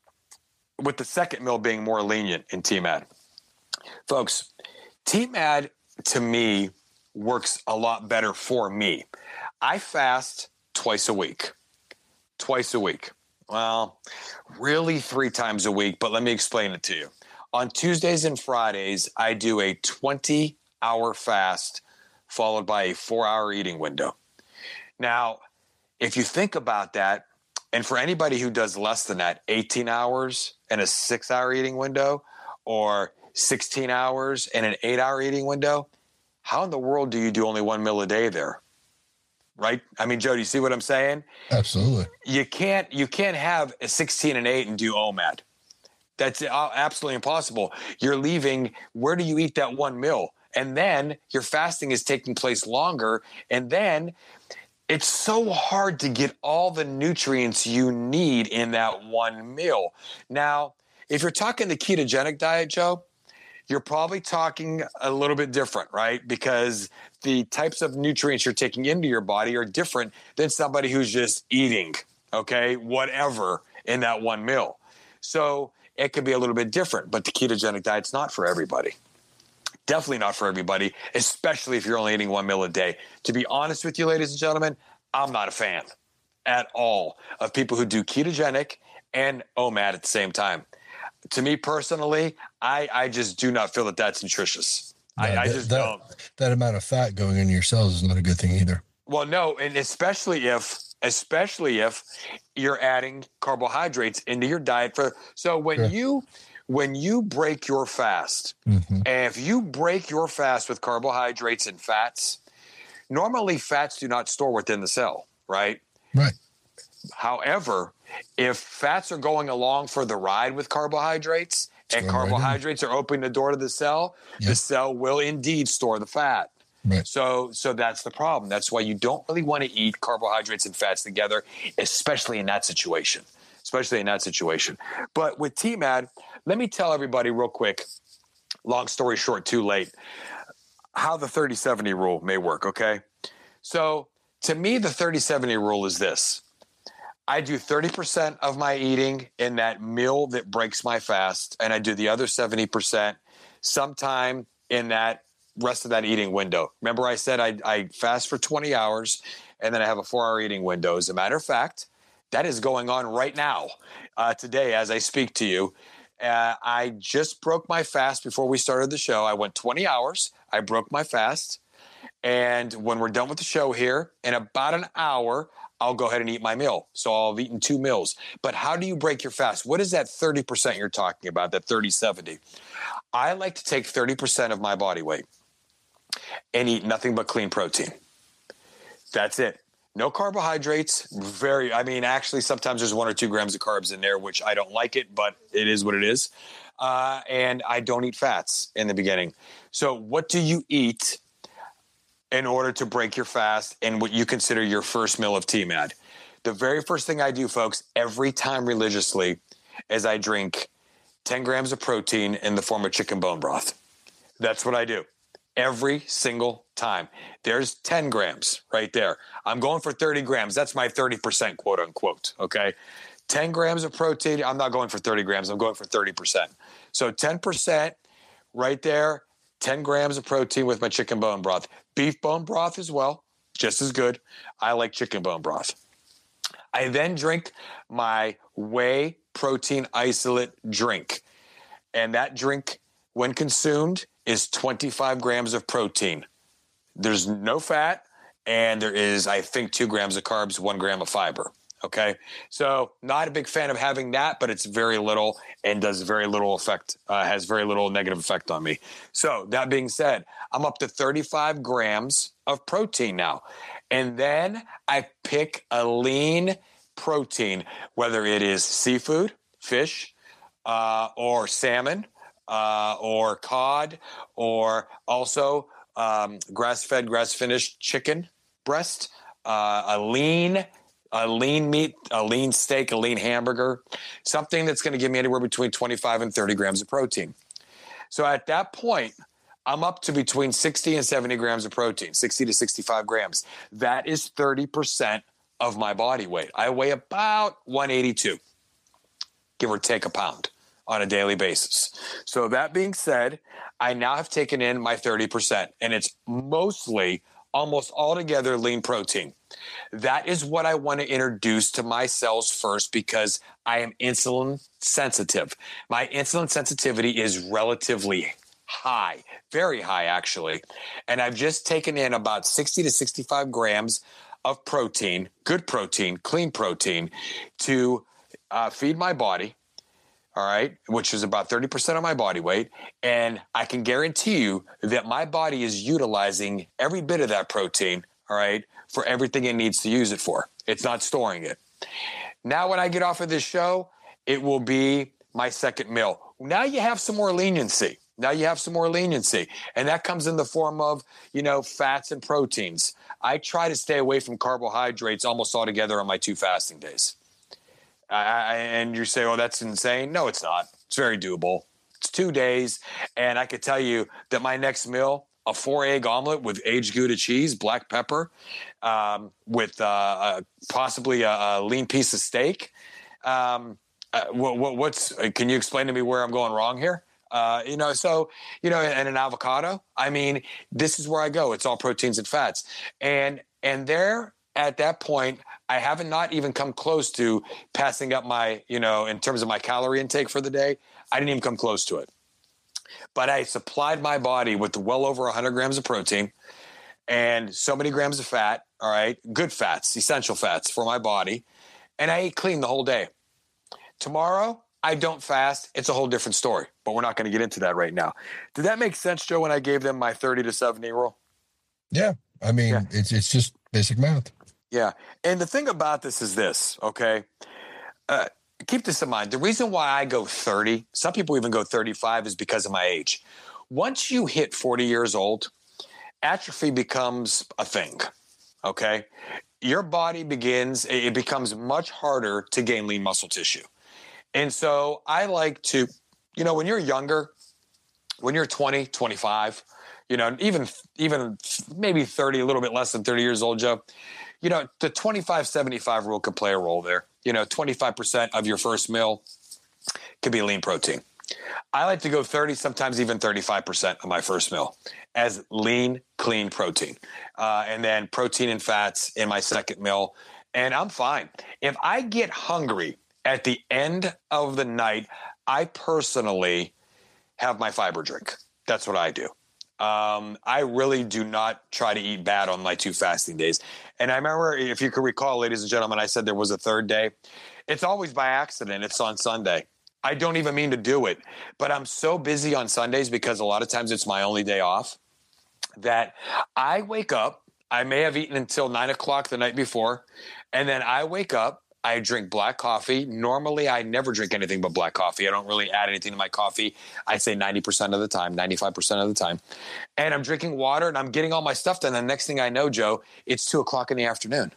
with the second meal being more lenient in T M A D. Folks, T M A D, to me, works a lot better for me. I fast twice a week. Twice a week. Well, really three times a week, but let me explain it to you. On Tuesdays and Fridays, I do a twenty-hour fast followed by a four-hour eating window. Now, if you think about that, and for anybody who does less than that, eighteen hours and a six-hour eating window, or sixteen hours and an eight-hour eating window, how in the world do you do only one meal a day there? Right? I mean, Joe, do you see what I'm saying? Absolutely. You can't you can't have a sixteen and eight and do O M A D. That's absolutely impossible. You're leaving. Where do you eat that one meal? And then your fasting is taking place longer. And then it's so hard to get all the nutrients you need in that one meal. Now, if you're talking the ketogenic diet, Joe, you're probably talking a little bit different, right? Because the types of nutrients you're taking into your body are different than somebody who's just eating, okay, whatever in that one meal. So it could be a little bit different, but the ketogenic diet's not for everybody. Definitely not for everybody, especially if you're only eating one meal a day. To be honest with you, ladies and gentlemen, I'm not a fan at all of people who do ketogenic and O M A D at the same time. To me personally, I, I just do not feel that that's nutritious. No, I, that, I just that, don't. That amount of fat going into your cells is not a good thing either. Well, no, and especially if especially if you're adding carbohydrates into your diet. For so when sure. you when you break your fast, mm-hmm. and if you break your fast with carbohydrates and fats, normally fats do not store within the cell, right? Right. However, if fats are going along for the ride with carbohydrates and right carbohydrates in. are opening the door to the cell, yep. the cell will indeed store the fat. Right. So so that's the problem. That's why you don't really want to eat carbohydrates and fats together, especially in that situation, especially in that situation. But with T M A D, let me tell everybody real quick, long story short, too late, how the thirty seventy rule may work, okay? So to me, the thirty seventy rule is this. I do thirty percent of my eating in that meal that breaks my fast, and I do the other seventy percent sometime in that rest of that eating window. Remember I said I, I fast for twenty hours, and then I have a four-hour eating window. As a matter of fact, that is going on right now, uh, today as I speak to you. Uh, I just broke my fast before we started the show. I went twenty hours. I broke my fast. And when we're done with the show here, in about an hour, I'll go ahead and eat my meal. So I'll have eaten two meals. But how do you break your fast? What is that thirty percent you're talking about, that thirty seventy? I like to take thirty percent of my body weight and eat nothing but clean protein. That's it. No carbohydrates. Very, I mean, actually, sometimes there's one or two grams of carbs in there, which I don't like it, but it is what it is. Uh, and I don't eat fats in the beginning. So what do you eat in order to break your fast and what you consider your first meal of T M A D? The very first thing I do, folks, every time religiously, is I drink ten grams of protein in the form of chicken bone broth. That's what I do every single time. There's ten grams right there. I'm going for thirty grams. That's my thirty percent, quote unquote, okay? ten grams of protein. I'm not going for thirty grams. I'm going for thirty percent. So ten percent right there. ten grams of protein with my chicken bone broth. Beef bone broth as well, just as good. I like chicken bone broth. I then drink my whey protein isolate drink. And that drink, when consumed, is twenty-five grams of protein. There's no fat, and there is, I think, two grams of carbs, one gram of fiber. Okay, so not a big fan of having that, but it's very little and does very little effect, uh, has very little negative effect on me. So that being said, I'm up to thirty-five grams of protein now. And then I pick a lean protein, whether it is seafood, fish, uh, or salmon, uh, or cod, or also um, grass-fed, grass-finished chicken breast, uh, a lean a lean meat, a lean steak, a lean hamburger, something that's going to give me anywhere between twenty-five and thirty grams of protein. So at that point, I'm up to between sixty and seventy grams of protein, sixty to sixty-five grams. That is thirty percent of my body weight. I weigh about one eighty-two, give or take a pound on a daily basis. So that being said, I now have taken in my thirty percent, and it's mostly almost altogether lean protein. That is what I want to introduce to my cells first, because I am insulin sensitive. My insulin sensitivity is relatively high, very high actually. And I've just taken in about sixty to sixty-five grams of protein, good protein, clean protein, to uh, feed my body, all right, which is about thirty percent of my body weight. And I can guarantee you that my body is utilizing every bit of that protein, all right, for everything it needs to use it for. It's not storing it. Now, when I get off of this show, it will be my second meal. Now you have some more leniency. Now you have some more leniency. And that comes in the form of, you know, fats and proteins. I try to stay away from carbohydrates almost altogether on my two fasting days. I, and you say, oh, that's insane. No, it's not. It's very doable. It's two days. And I could tell you that my next meal, a four-egg omelet with aged Gouda cheese, black pepper, um, with uh, uh, possibly a, a lean piece of steak. Um, uh, what, what, what's? Can you explain to me where I'm going wrong here? Uh, you know, so, you know, and an avocado. I mean, this is where I go. It's all proteins and fats. And and there, at that point, I haven't not even come close to passing up my, you know, in terms of my calorie intake for the day. I didn't even come close to it. But I supplied my body with well over one hundred grams of protein and so many grams of fat, all right, good fats, essential fats for my body, and I ate clean the whole day. Tomorrow, I don't fast. It's a whole different story, but we're not going to get into that right now. Did that make sense, Joe, when I gave them my thirty to seventy rule? Yeah. I mean, yeah. It's, it's just basic math. Yeah. And the thing about this is this, okay? Uh, keep this in mind. The reason why I go thirty, some people even go thirty-five, is because of my age. Once you hit forty years old, atrophy becomes a thing, okay? Your body begins, it becomes much harder to gain lean muscle tissue. And so I like to, you know, when you're younger, when you're twenty, twenty-five, you know, even even maybe thirty, a little bit less than thirty years old, Joe, you know, the twenty-five seventy-five rule could play a role there. You know, twenty-five percent of your first meal could be lean protein. I like to go thirty, sometimes even thirty-five percent of my first meal as lean, clean protein. Uh, and then protein and fats in my second meal. And I'm fine. If I get hungry at the end of the night, I personally have my fiber drink. That's what I do. Um, I really do not try to eat bad on my two fasting days. And I remember, if you can recall, ladies and gentlemen, I said there was a third day. It's always by accident. It's on Sunday. I don't even mean to do it, but I'm so busy on Sundays because a lot of times it's my only day off that I wake up. I may have eaten until nine o'clock the night before. And then I wake up. I drink black coffee. Normally, I never drink anything but black coffee. I don't really add anything to my coffee. I say ninety percent of the time, ninety-five percent of the time. And I'm drinking water, and I'm getting all my stuff done. The next thing I know, Joe, it's two o'clock in the afternoon.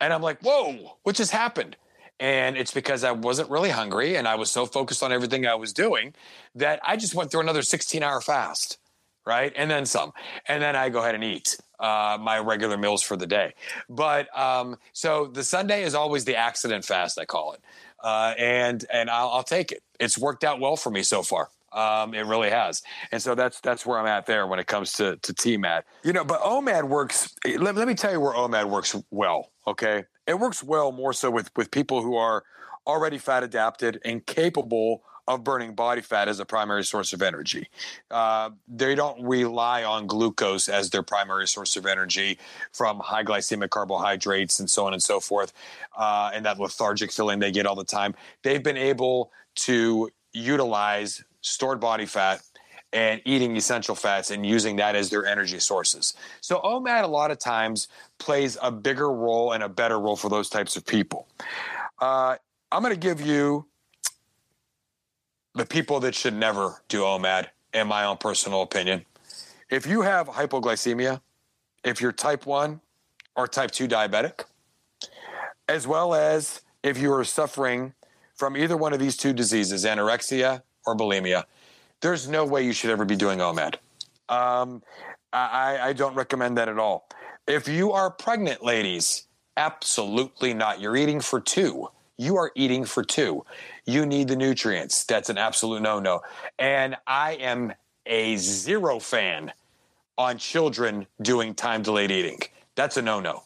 And I'm like, whoa, what just happened? And it's because I wasn't really hungry, and I was so focused on everything I was doing that I just went through another sixteen-hour fast, right? And then some. And then I go ahead and eat uh, my regular meals for the day. But um, so the Sunday is always the accident fast, I call it. Uh, and and I'll, I'll take it. It's worked out well for me so far. Um, it really has. And so that's that's where I'm at there when it comes to, to T MAD. You know, but O MAD works. Let, let me tell you where O MAD works well, okay? It works well more so with, with people who are already fat adapted and capable of burning body fat as a primary source of energy. Uh, they don't rely on glucose as their primary source of energy from high glycemic carbohydrates and so on and so forth, uh, and that lethargic feeling they get all the time. They've been able to utilize stored body fat and eating essential fats and using that as their energy sources. So O M A D a lot of times plays a bigger role and a better role for those types of people. Uh, I'm going to give you the people that should never do O M A D, in my own personal opinion. If you have hypoglycemia, if you're type one or type two diabetic, as well as if you are suffering from either one of these two diseases, anorexia or bulimia, there's no way you should ever be doing O M A D. Um, I, I don't recommend that at all. If you are pregnant, ladies, absolutely not. You're eating for two. You are eating for two. You need the nutrients. That's an absolute no-no. And I am a zero fan on children doing time-delayed eating. That's a no-no.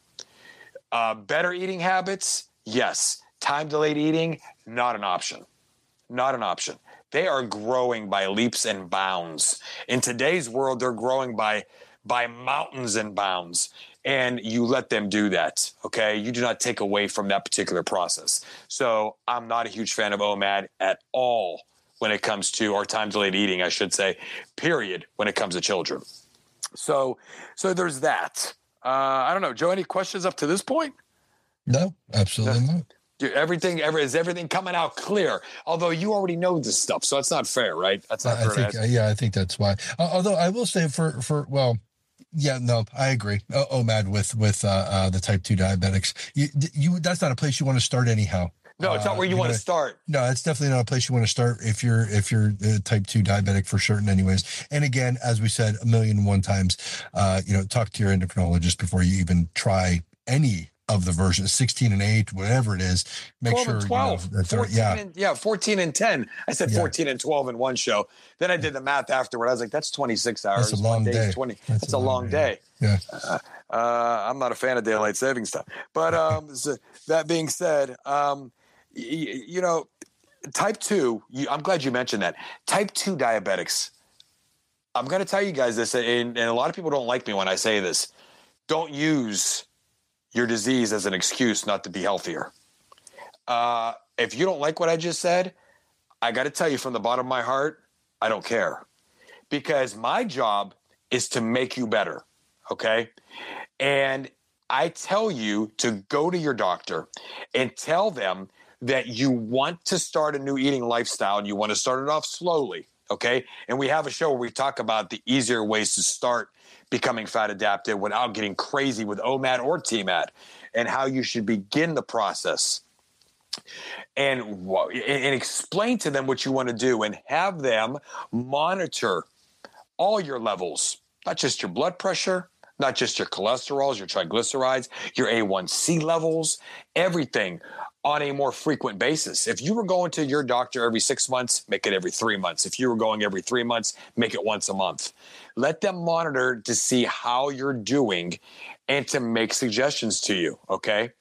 Uh, better eating habits, yes. Time-delayed eating, not an option. Not an option. They are growing by leaps and bounds. In today's world, they're growing by by mountains and bounds. And you let them do that, okay? You do not take away from that particular process. So I'm not a huge fan of O M A D at all when it comes to, or time-delayed eating, I should say, period, when it comes to children. So so there's that. Uh, I don't know. Joe, any questions up to this point? No, absolutely not. Dude, everything, every, is everything coming out clear? Although you already know this stuff, so it's not fair, right? That's not I fair. Think, yeah, I think that's why. Uh, although I will say for, for well, yeah, no, I agree. O- OMAD with with uh, uh, the type two diabetics. You, you that's not a place you want to start anyhow. No, it's not where you uh, want to start. No, it's definitely not a place you want to start if you're if you're uh, type two diabetic for certain anyways. And again, as we said a million and one times, uh, you know, talk to your endocrinologist before you even try any of the version sixteen and eight, whatever it is, make sure twelve, you know, fourteen, yeah. And, yeah, fourteen and ten. I said yeah. fourteen and twelve in one show. Then I did the math afterward. I was like, that's twenty-six hours. That's a long day. day. twenty. That's, that's a long, long day. day. Yeah. Uh, uh, I'm not a fan of daylight savings time. But um, so that being said, um, y- you know, type two, you, I'm glad you mentioned that. Type two diabetics. I'm going to tell you guys this, and, and a lot of people don't like me when I say this. Don't use your disease as an excuse not to be healthier. Uh, if you don't like what I just said, I got to tell you from the bottom of my heart, I don't care. Because my job is to make you better, okay? And I tell you to go to your doctor and tell them that you want to start a new eating lifestyle and you want to start it off slowly, okay? And we have a show where we talk about the easier ways to start becoming fat adapted without getting crazy with O M A D or T M A D, and how you should begin the process and, and explain to them what you want to do and have them monitor all your levels, not just your blood pressure, not just your cholesterols, your triglycerides, your A one C levels, everything on a more frequent basis. If you were going to your doctor every six months, make it every three months. If you were going every three months, make it once a month. Let them monitor to see how you're doing and to make suggestions to you, okay?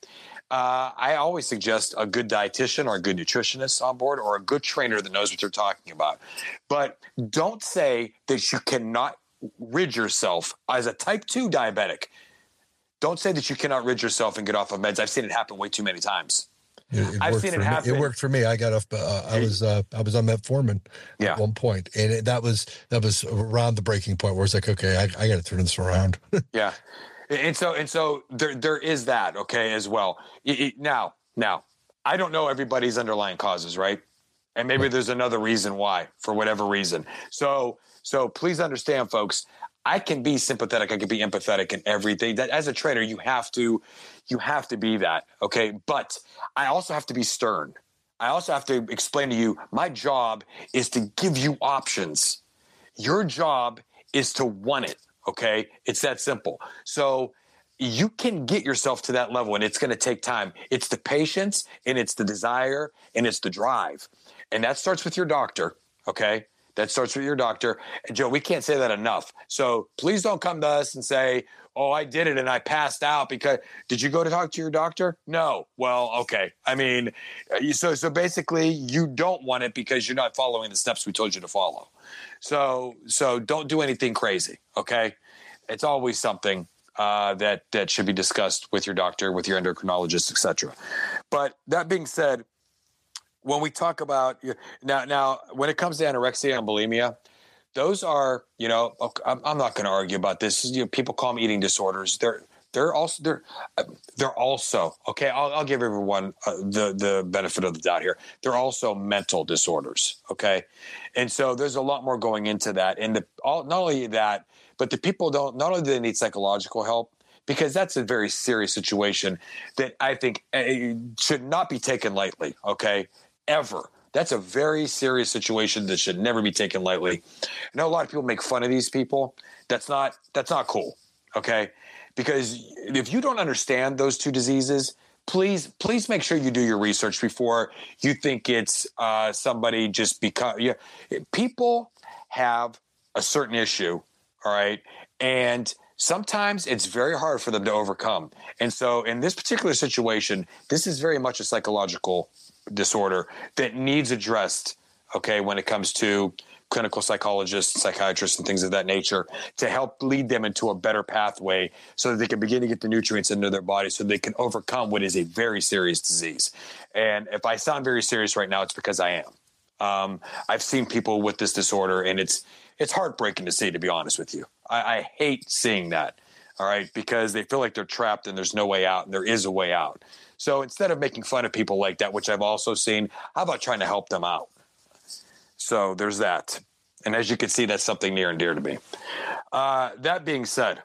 Uh, I always suggest a good dietitian or a good nutritionist on board or a good trainer that knows what they're talking about. But don't say that you cannot rid yourself as a type two diabetic. Don't say that you cannot rid yourself and get off of meds. I've seen it happen way too many times. It, it I've seen it me. happen. It worked for me. I got off. Uh, I was. Uh, I was on metformin yeah. at one point, and it, that was that was around the breaking point where it's like, okay, I, I got to turn this around. yeah, and so and so there there is that okay as well. It, it, now now I don't know everybody's underlying causes, right? And maybe right. there's another reason why for whatever reason. So so please understand, folks. I can be sympathetic. I can be empathetic in everything. That as a trainer, you have to, you have to be that. Okay. But I also have to be stern. I also have to explain to you, my job is to give you options. Your job is to want it. Okay. It's that simple. So you can get yourself to that level and it's going to take time. It's the patience and it's the desire and it's the drive. And that starts with your doctor. Okay. That starts with your doctor. And Joe, we can't say that enough. So please don't come to us and say, oh, I did it and I passed out because did you go to talk to your doctor? No. Well, okay. I mean, so, so basically you don't want it because you're not following the steps we told you to follow. So, so don't do anything crazy. Okay. It's always something uh, that, that should be discussed with your doctor, with your endocrinologist, et cetera. But that being said, when we talk about now, now when it comes to anorexia and bulimia, those are, you know, I'm not going to argue about this. You know, people call them eating disorders. They're they're also they're they're also okay. I'll, I'll give everyone uh, the the benefit of the doubt here. They're also mental disorders, okay. And so there's a lot more going into that. And the all, not only that, but the people don't. Not only do they need psychological help, because that's a very serious situation that I think should not be taken lightly, okay, ever. That's a very serious situation that should never be taken lightly. I know a lot of people make fun of these people. That's not that's not cool, okay? Because if you don't understand those two diseases, please please make sure you do your research before you think it's uh, somebody just because yeah, people have a certain issue, all right? And sometimes it's very hard for them to overcome. And so in this particular situation, this is very much a psychological disorder that needs addressed, okay, when it comes to clinical psychologists, psychiatrists, and things of that nature to help lead them into a better pathway so that they can begin to get the nutrients into their body so they can overcome what is a very serious disease. And if I sound very serious right now, it's because I am. Um, I've seen people with this disorder, and it's it's heartbreaking to see, to be honest with you. I, I hate seeing that, all right, because they feel like they're trapped and there's no way out, and there is a way out. So instead of making fun of people like that, which I've also seen, how about trying to help them out? So there's that. And as you can see, that's something near and dear to me. Uh, that being said,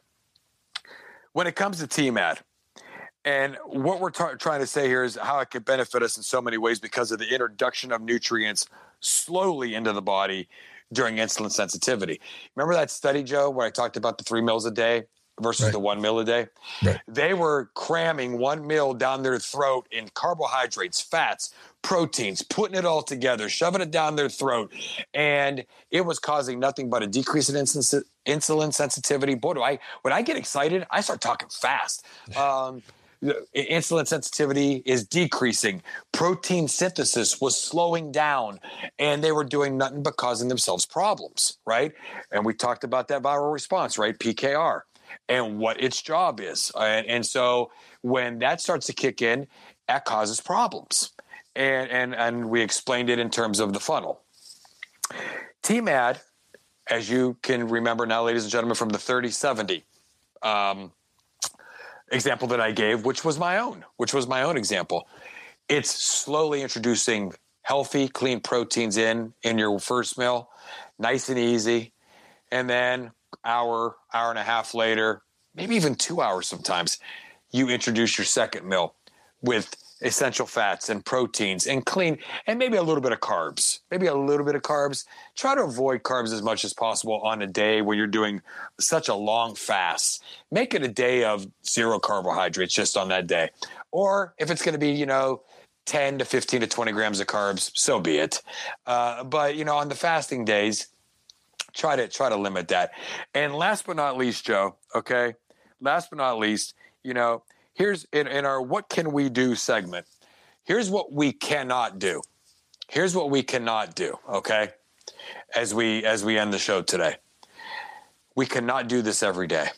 when it comes to T M A D, and what we're t- trying to say here is how it could benefit us in so many ways because of the introduction of nutrients slowly into the body during insulin sensitivity. Remember that study, Joe, where I talked about the three meals a day? Versus right. The one meal a day. Right. They were cramming one meal down their throat in carbohydrates, fats, proteins, putting it all together, shoving it down their throat. And it was causing nothing but a decrease in insulin, insulin sensitivity. Boy, do I, when I get excited, I start talking fast. Um, insulin sensitivity is decreasing. Protein synthesis was slowing down, and they were doing nothing but causing themselves problems, right? And we talked about that viral response, right? P K R. And what its job is. And, and so when that starts to kick in, that causes problems. And, and, and we explained it in terms of the funnel. T M A D, as you can remember now, ladies and gentlemen, from the thirty seventy um, example that I gave, which was my own, which was my own example. It's slowly introducing healthy, clean proteins in, in your first meal, nice and easy. And then hour, hour and a half later, maybe even two hours sometimes, you introduce your second meal with essential fats and proteins and clean, and maybe a little bit of carbs, maybe a little bit of carbs. Try to avoid carbs as much as possible on a day where you're doing such a long fast. Make it a day of zero carbohydrates just on that day. Or if it's going to be, you know, ten to fifteen to twenty grams of carbs, so be it. Uh, but, you know, on the fasting days, Try to try to limit that. And last but not least, Joe, okay, last but not least, you know, here's in, in our what can we do segment, here's what we cannot do. Here's what we cannot do, okay, as we as we end the show today. We cannot do this every day.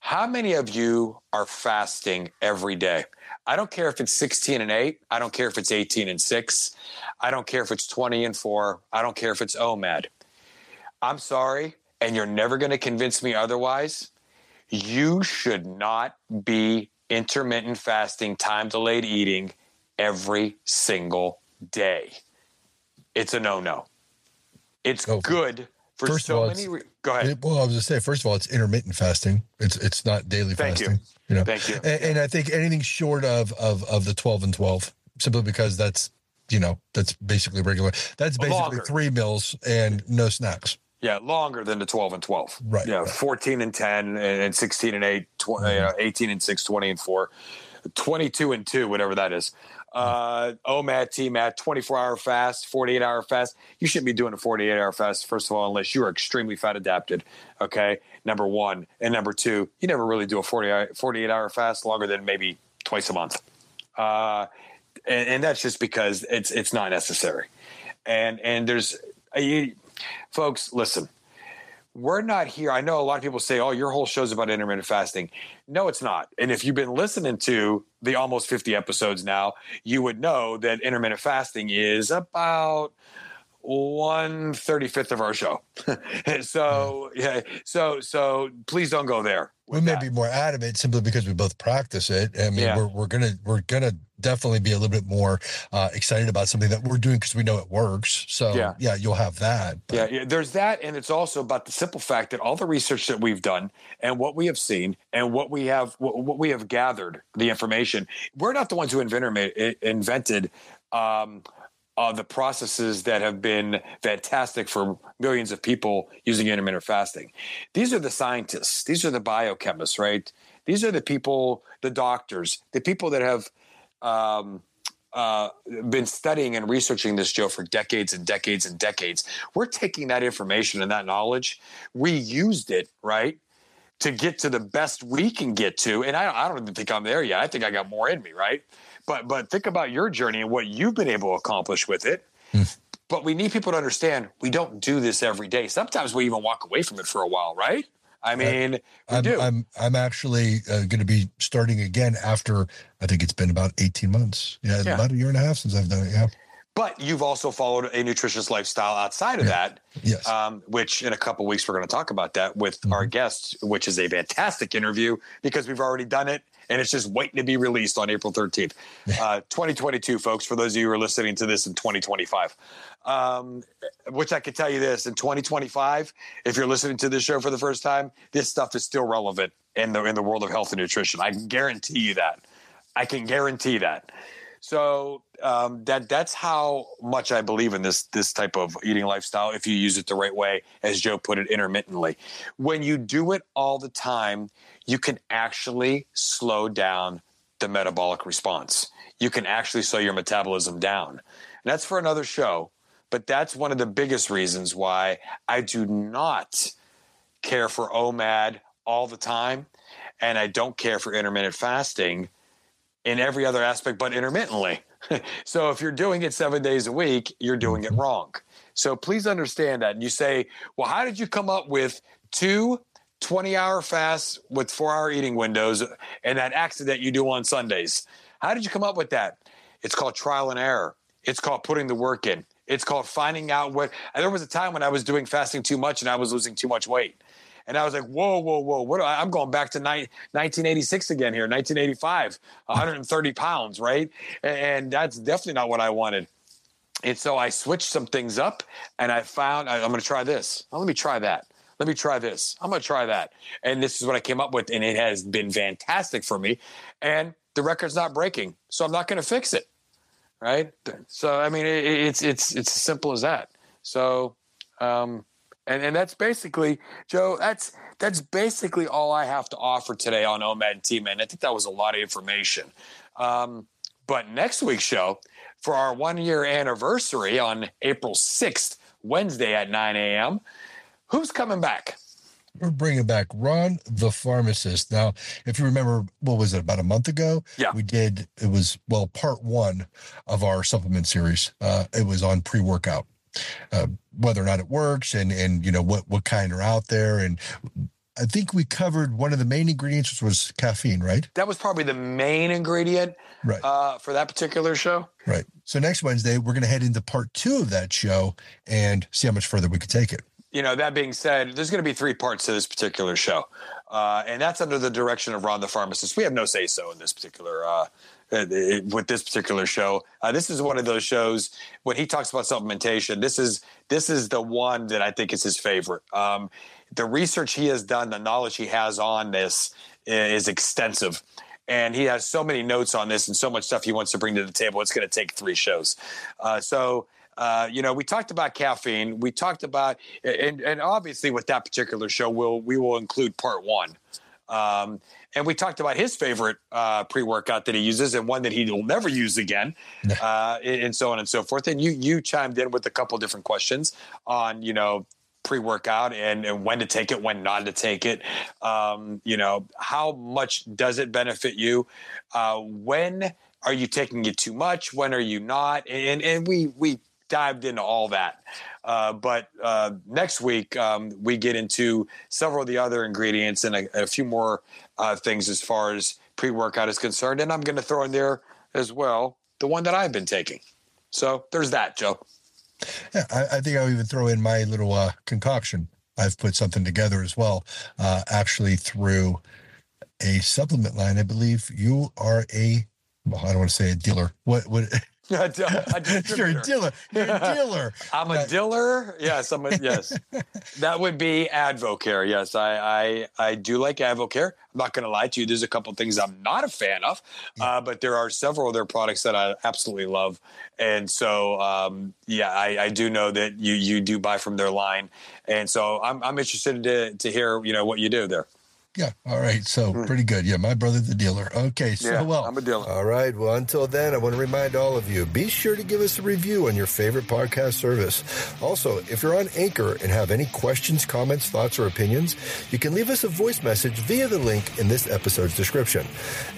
How many of you are fasting every day? I don't care if it's sixteen and eight. I don't care if it's eighteen and six. I don't care if it's twenty and four. I don't care if it's O M A D. I'm sorry, and you're never going to convince me otherwise. You should not be intermittent fasting, time-delayed eating every single day. It's a no-no. It's no, good for first so of all, many re- Go ahead. It, well, I was going to say, first of all, it's intermittent fasting. It's it's not daily Thank fasting. You. You know? Thank you. And, and I think anything short of, of, of the twelve and twelve, simply because that's, you know, that's basically regular. That's basically longer. Three meals and no snacks. Yeah, longer than the twelve and twelve. Right. Yeah, right. fourteen and ten and sixteen and eight, twenty, mm-hmm. uh, eighteen and six, twenty and four, twenty-two and two, whatever that is. uh, O M A D, T M A D, twenty-four hour fast, forty-eight hour fast. You shouldn't be doing a forty-eight hour fast, first of all, unless you are extremely fat adapted, okay, number one. And number two, you never really do a forty-eight hour fast longer than maybe twice a month. Uh, and, and that's just because it's it's not necessary. And and there's you, – folks, listen. We're not here. I know a lot of people say, oh, your whole show's about intermittent fasting. No, it's not. And if you've been listening to the almost fifty episodes now, you would know that intermittent fasting is about one thirty-fifth of our show. so, yeah, so, so please don't go there. We may that. be more adamant simply because we both practice it. I mean, yeah. we're, we're going to, we're going to definitely be a little bit more uh, excited about something that we're doing because we know it works. So yeah, yeah you'll have that. Yeah, yeah, there's that. And it's also about the simple fact that all the research that we've done and what we have seen and what we have, what, what we have gathered, the information, we're not the ones who invented, invented um, uh, the processes that have been fantastic for millions of people using intermittent fasting. These are the scientists. These are the biochemists, right? These are the people, the doctors, the people that have Um, uh, been studying and researching this, Joe, for decades and decades and decades. We're taking that information and that knowledge. We used it, right, to get to the best we can get to. And I, I don't even think I'm there yet. I think I got more in me, right? But but think about your journey and what you've been able to accomplish with it. Mm. But we need people to understand we don't do this every day. Sometimes we even walk away from it for a while, right? I mean, we I'm, do. I'm I'm actually uh, going to be starting again after I think it's been about eighteen months. Yeah, yeah, about a year and a half since I've done it. Yeah. But you've also followed a nutritious lifestyle outside of yeah. that. Yes. Um, which in a couple of weeks we're going to talk about that with mm-hmm. our guest, which is a fantastic interview because we've already done it and it's just waiting to be released on April thirteenth, uh, twenty twenty-two, folks. For those of you who are listening to this in twenty twenty-five. Um, which I could tell you this, in twenty twenty-five, if you're listening to this show for the first time, this stuff is still relevant in the in the world of health and nutrition. I can guarantee you that. I can guarantee that. So um, that that's how much I believe in this this type of eating lifestyle, if you use it the right way, as Joe put it, intermittently. When you do it all the time, you can actually slow down the metabolic response. You can actually slow your metabolism down. And that's for another show. But that's one of the biggest reasons why I do not care for O M A D all the time, and I don't care for intermittent fasting in every other aspect but intermittently. So if you're doing it seven days a week, you're doing it wrong. So please understand that. And you say, well, how did you come up with two twenty-hour fasts with four-hour eating windows and that accident you do on Sundays? How did you come up with that? It's called trial and error. It's called putting the work in. It's called finding out what – there was a time when I was doing fasting too much and I was losing too much weight. And I was like, whoa, whoa, whoa. What? I, I'm going back to ni- nineteen eighty-six again here, nineteen eighty-five, one hundred thirty pounds, right? And, and that's definitely not what I wanted. And so I switched some things up and I found I, I'm going to try this. Oh, let me try that. Let me try this. I'm going to try that. And this is what I came up with, and it has been fantastic for me. And the record's not breaking, so I'm not going to fix it. Right. So, I mean, it, it's, it's, it's as simple as that. So, um, and, and that's basically, Joe, that's, that's basically all I have to offer today on O M A D and T M A D. I think that was a lot of information. Um, but next week's show, for our one year anniversary on April sixth, Wednesday at nine a.m., who's coming back? We're bringing back Ron, the pharmacist. Now, if you remember, what was it, about a month ago? Yeah. We did, it was, well, part one of our supplement series. Uh, it was on pre-workout, uh, whether or not it works and, and you know, what, what kind are out there. And I think we covered one of the main ingredients, which was caffeine, right? That was probably the main ingredient right. uh, for that particular show. Right. So next Wednesday, we're going to head into part two of that show and see how much further we can take it. You know, that being said, there's going to be three parts to this particular show, uh, and that's under the direction of Ron the pharmacist. We have no say-so in this particular uh, with this particular show. Uh, this is one of those shows when he talks about supplementation. This is this is the one that I think is his favorite. Um, the research he has done, the knowledge he has on this is extensive. And he has so many notes on this and so much stuff he wants to bring to the table. It's going to take three shows. Uh, so. Uh, you know, we talked about caffeine. We talked about, and, and obviously with that particular show, we'll, we will include part one Um, and we talked about his favorite uh, pre-workout that he uses and one that he will never use again, uh, and so on and so forth. And you you chimed in with a couple different questions on, you know, pre-workout and, and when to take it, when not to take it. Um, you know, how much does it benefit you? Uh, when are you taking it too much? When are you not? And and we we dived into all that. Uh, but uh, next week, um, we get into several of the other ingredients and a, a few more uh, things as far as pre-workout is concerned. And I'm going to throw in there as well the one that I've been taking. So there's that, Joe. Yeah, I, I think I'll even throw in my little uh, concoction. I've put something together as well, uh, actually through a supplement line. I believe you are a, well, I don't want to say a dealer. What would You're a dealer. You're a dealer. I'm a dealer. Yes, I'm a, yes. That would be Advocare. Yes, I, I I do like Advocare. I'm not going to lie to you. There's a couple things I'm not a fan of, uh, but there are several of their products that I absolutely love. And so, um, yeah, I, I do know that you you do buy from their line. And so I'm I'm interested to to hear, you know, what you do there. Yeah. All right. So pretty good. Yeah. My brother, the dealer. Okay. So yeah, well, I'm a dealer. All right. Well, until then, I want to remind all of you, be sure to give us a review on your favorite podcast service. Also, if you're on Anchor and have any questions, comments, thoughts, or opinions, you can leave us a voice message via the link in this episode's description.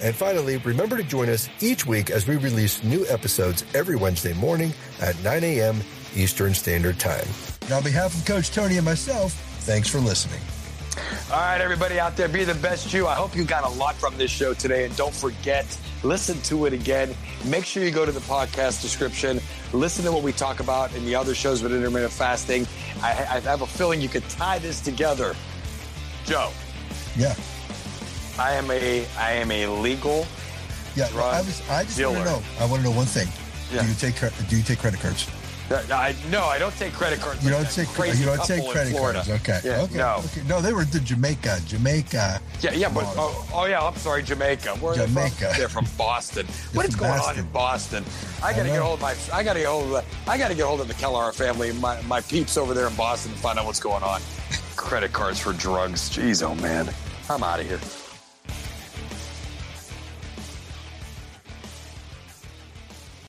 And finally, remember to join us each week as we release new episodes every Wednesday morning at nine a.m. Eastern Standard Time. And on behalf of Coach Tony and myself, thanks for listening. All right, everybody out there, be the best you. I hope you got a lot from this show today. And don't forget, listen to it again. Make sure you go to the podcast description. Listen to what we talk about in the other shows with intermittent fasting. I, I have a feeling you could tie this together. Joe. Yeah. I am a I am a legal yeah, drug I was, I just dealer. Want to know. I want to know one thing. Yeah. Do you take do you take credit cards? I, no, I don't take credit cards. You don't take you don't take credit cards. Okay. Yeah, okay. No. Okay. No, they were the Jamaica, Jamaica. Yeah, yeah, but oh, oh yeah, I'm sorry, Jamaica. Where Jamaica. Are they from? They're from Boston. What is going Boston. on in Boston? I gotta I get hold of my. I gotta get hold of. The, I gotta get hold of the Kellar family, my my peeps over there in Boston, to find out what's going on. Credit cards for drugs. Jeez, oh man, I'm out of here.